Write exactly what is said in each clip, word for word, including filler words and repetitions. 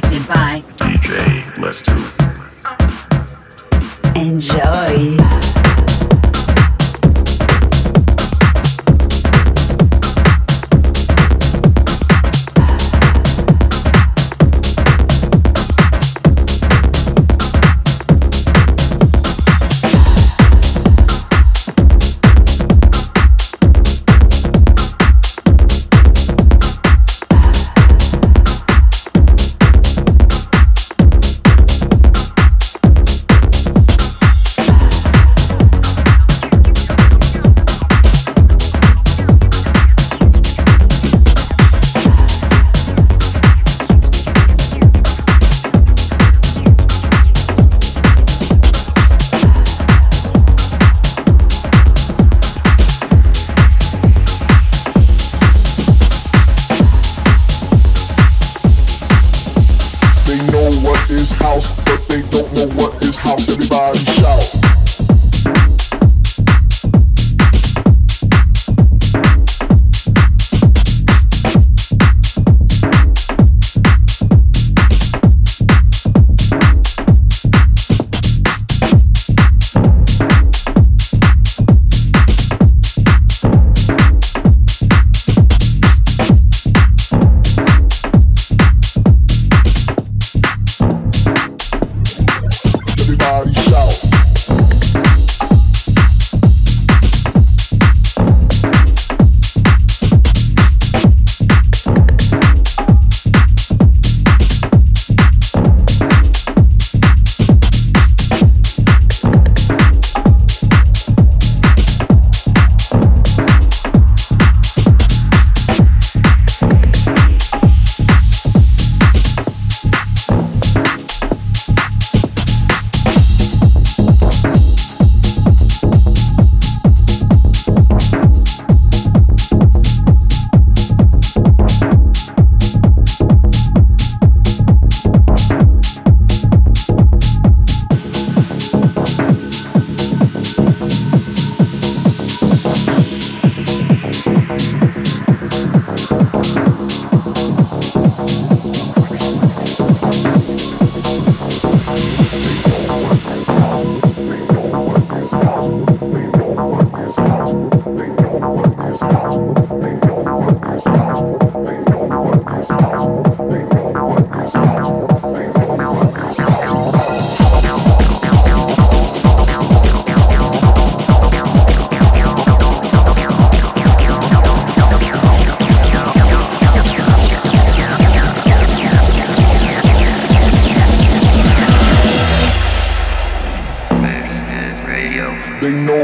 Everybody shout.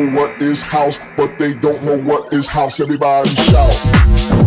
know what is house, but they don't know what is house. Everybody shout.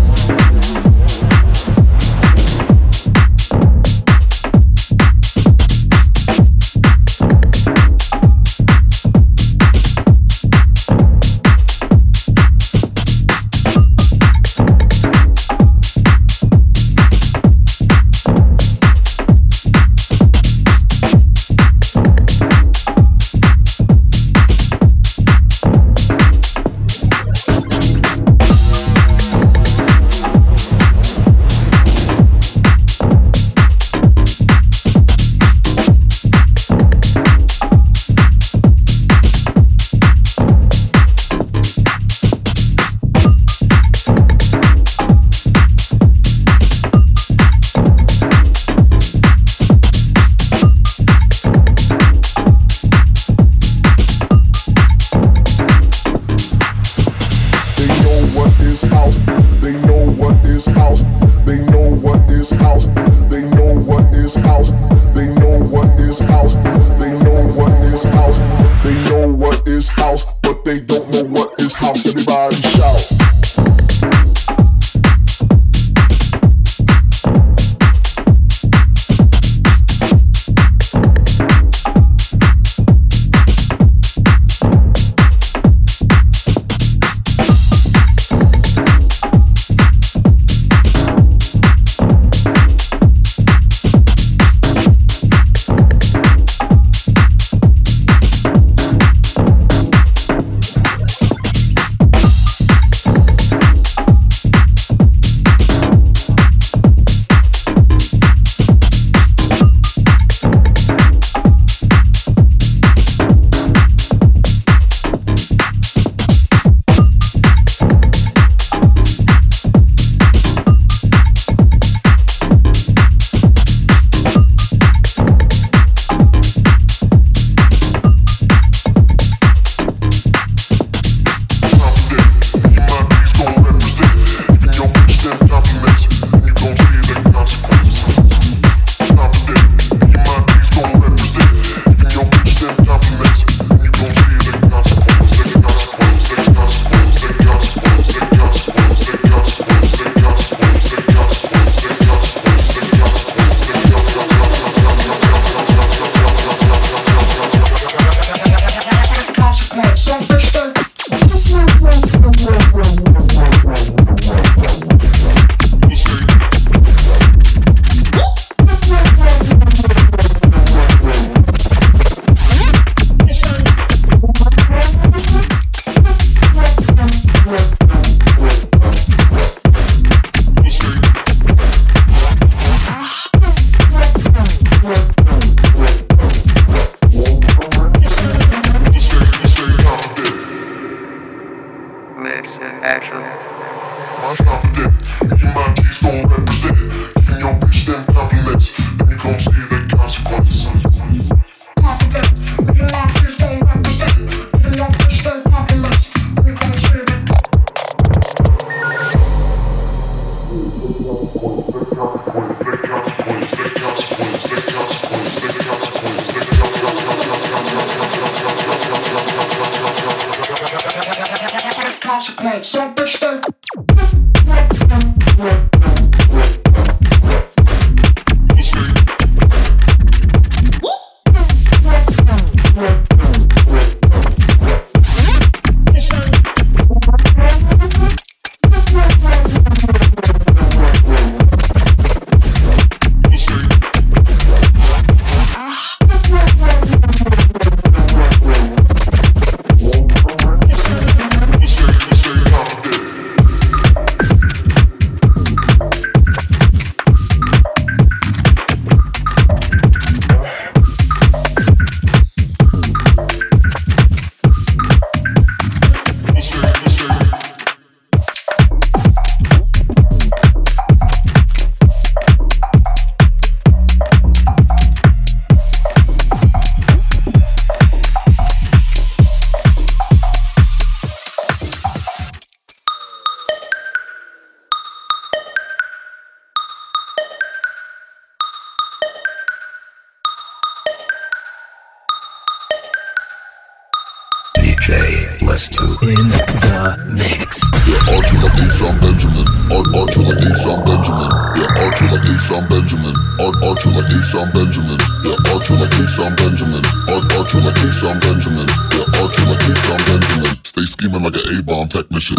D J Lester in the mix. Yeah, R to the beat from Benjamin. R R to the beat from Benjamin. Yeah, R to the beat from Benjamin. R R to the beat from Benjamin. Yeah, R to the beat from Benjamin. R R to the beat from Benjamin. Yeah, R to the beat from Benjamin. Stay scheming like an A-bomb technician.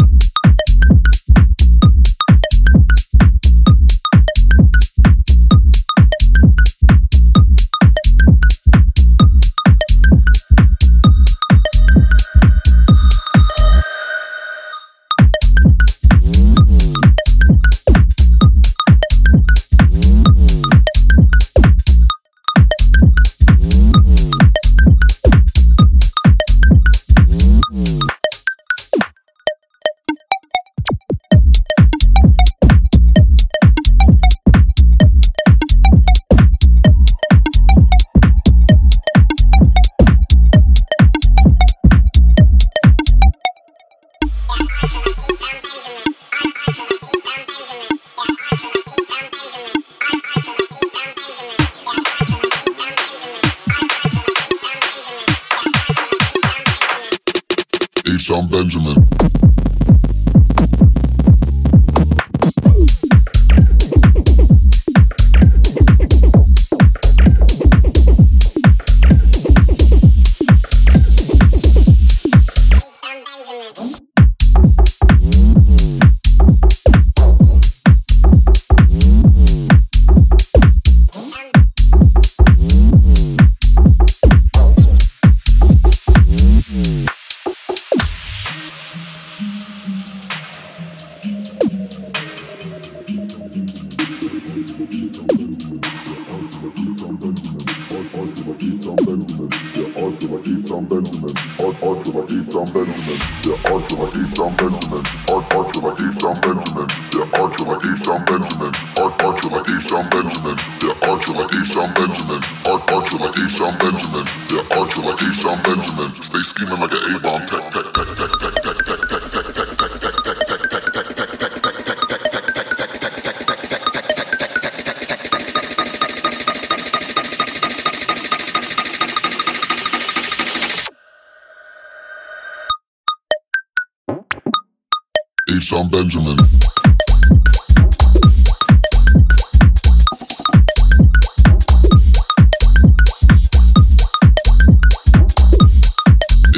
H-Town Benjamin.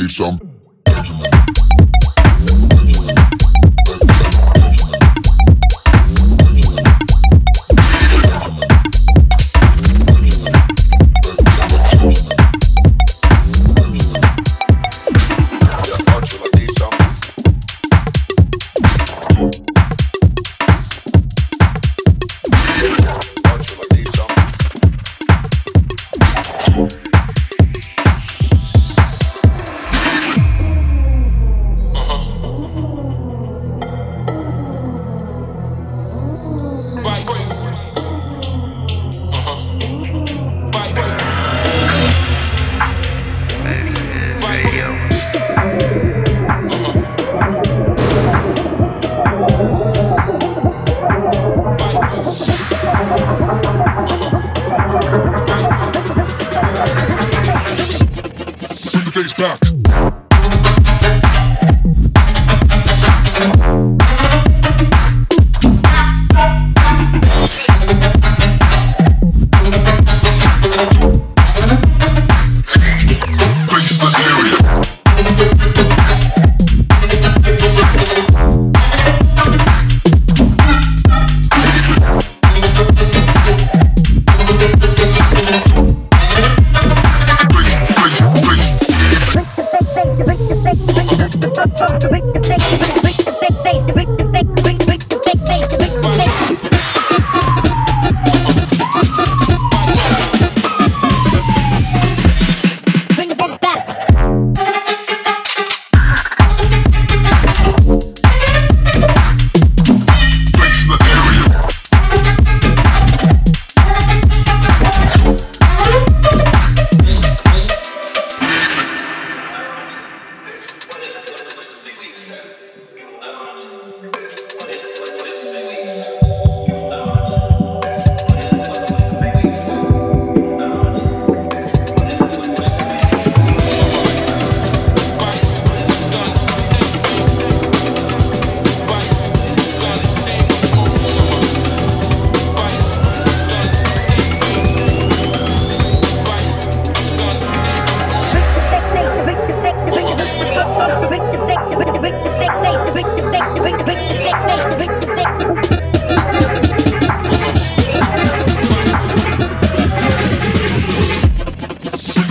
H-Town Benjamin.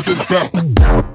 Peace, peace, peace.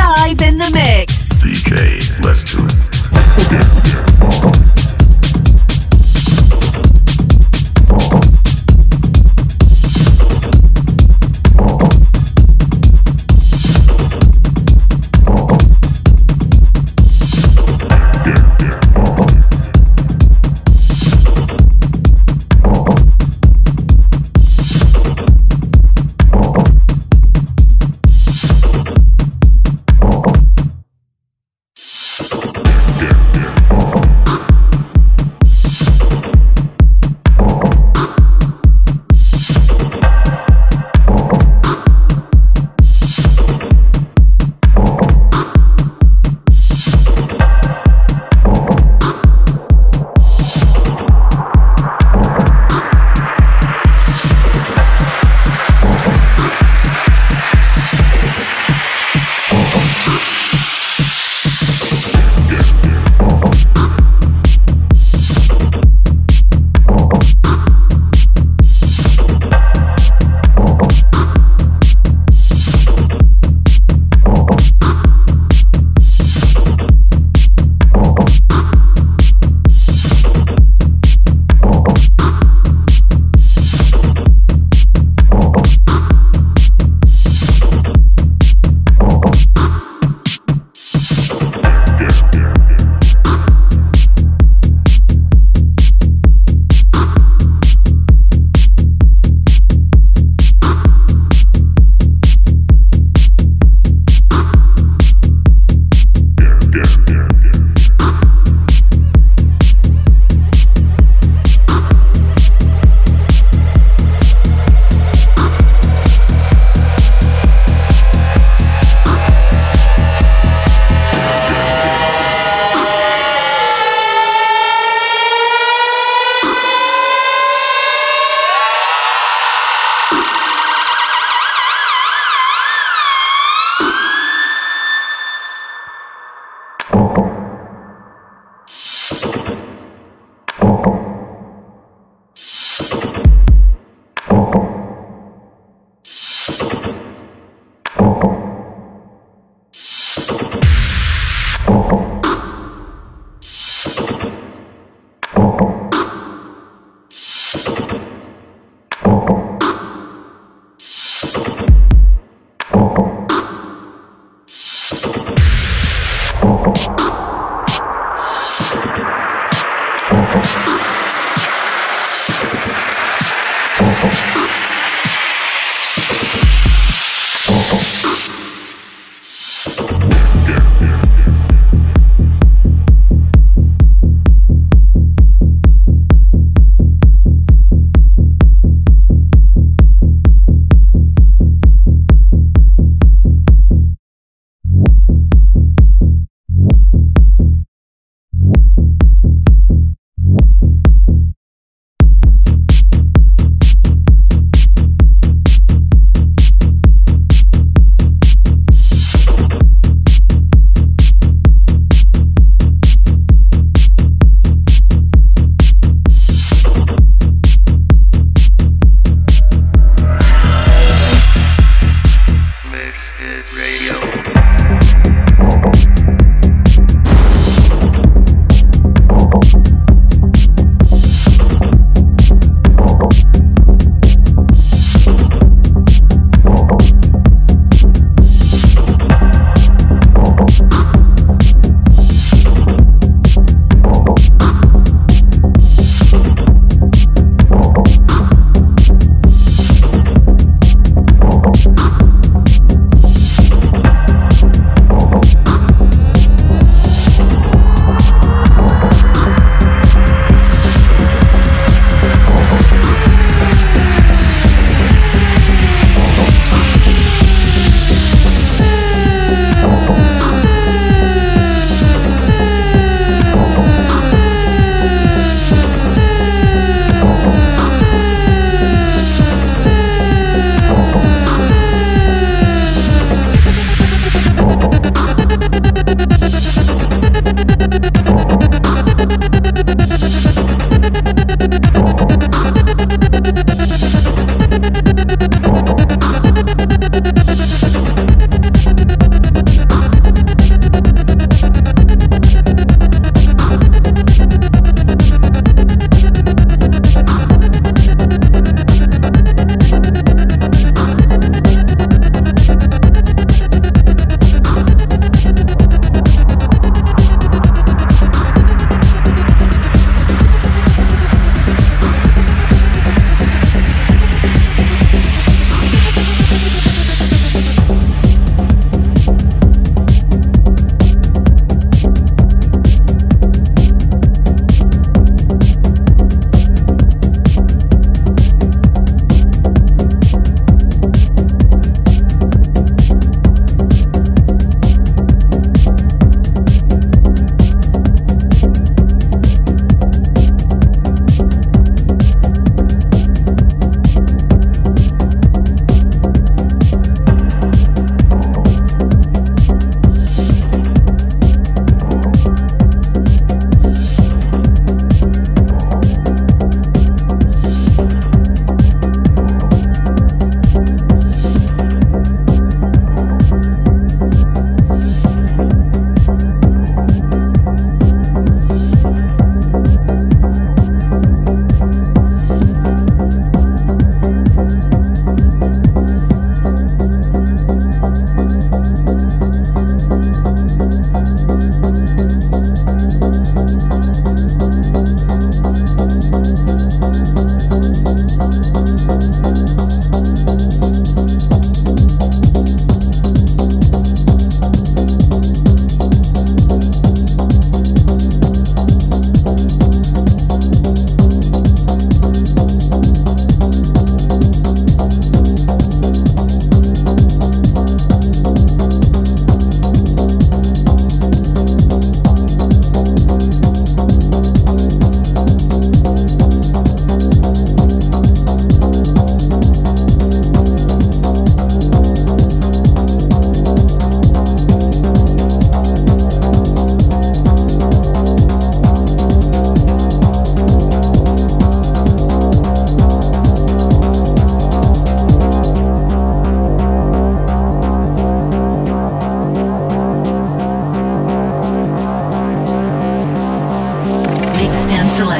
Live in the mix. D J Lester.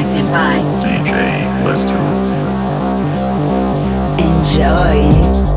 selected by D J Buster. Enjoy.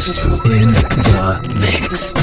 in the mix.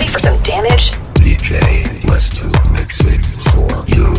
ready for some damage? D J West is mixing for you.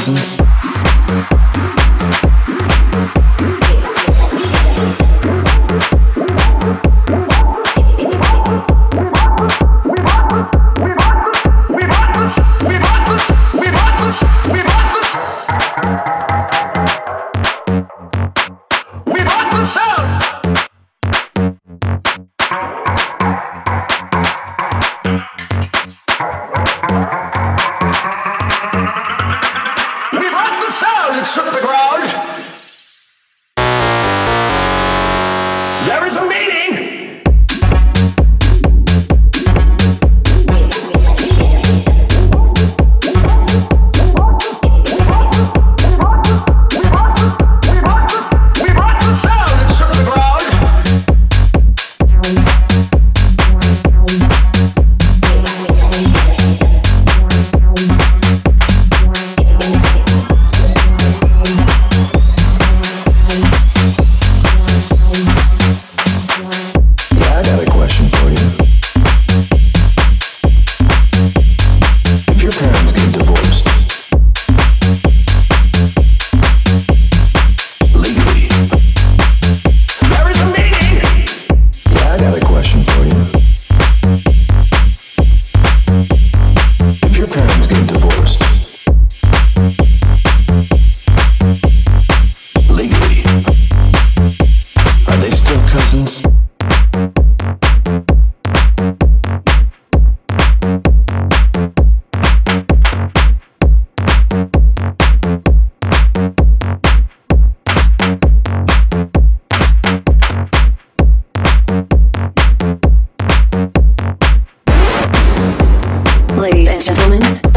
business. Ladies and gentlemen,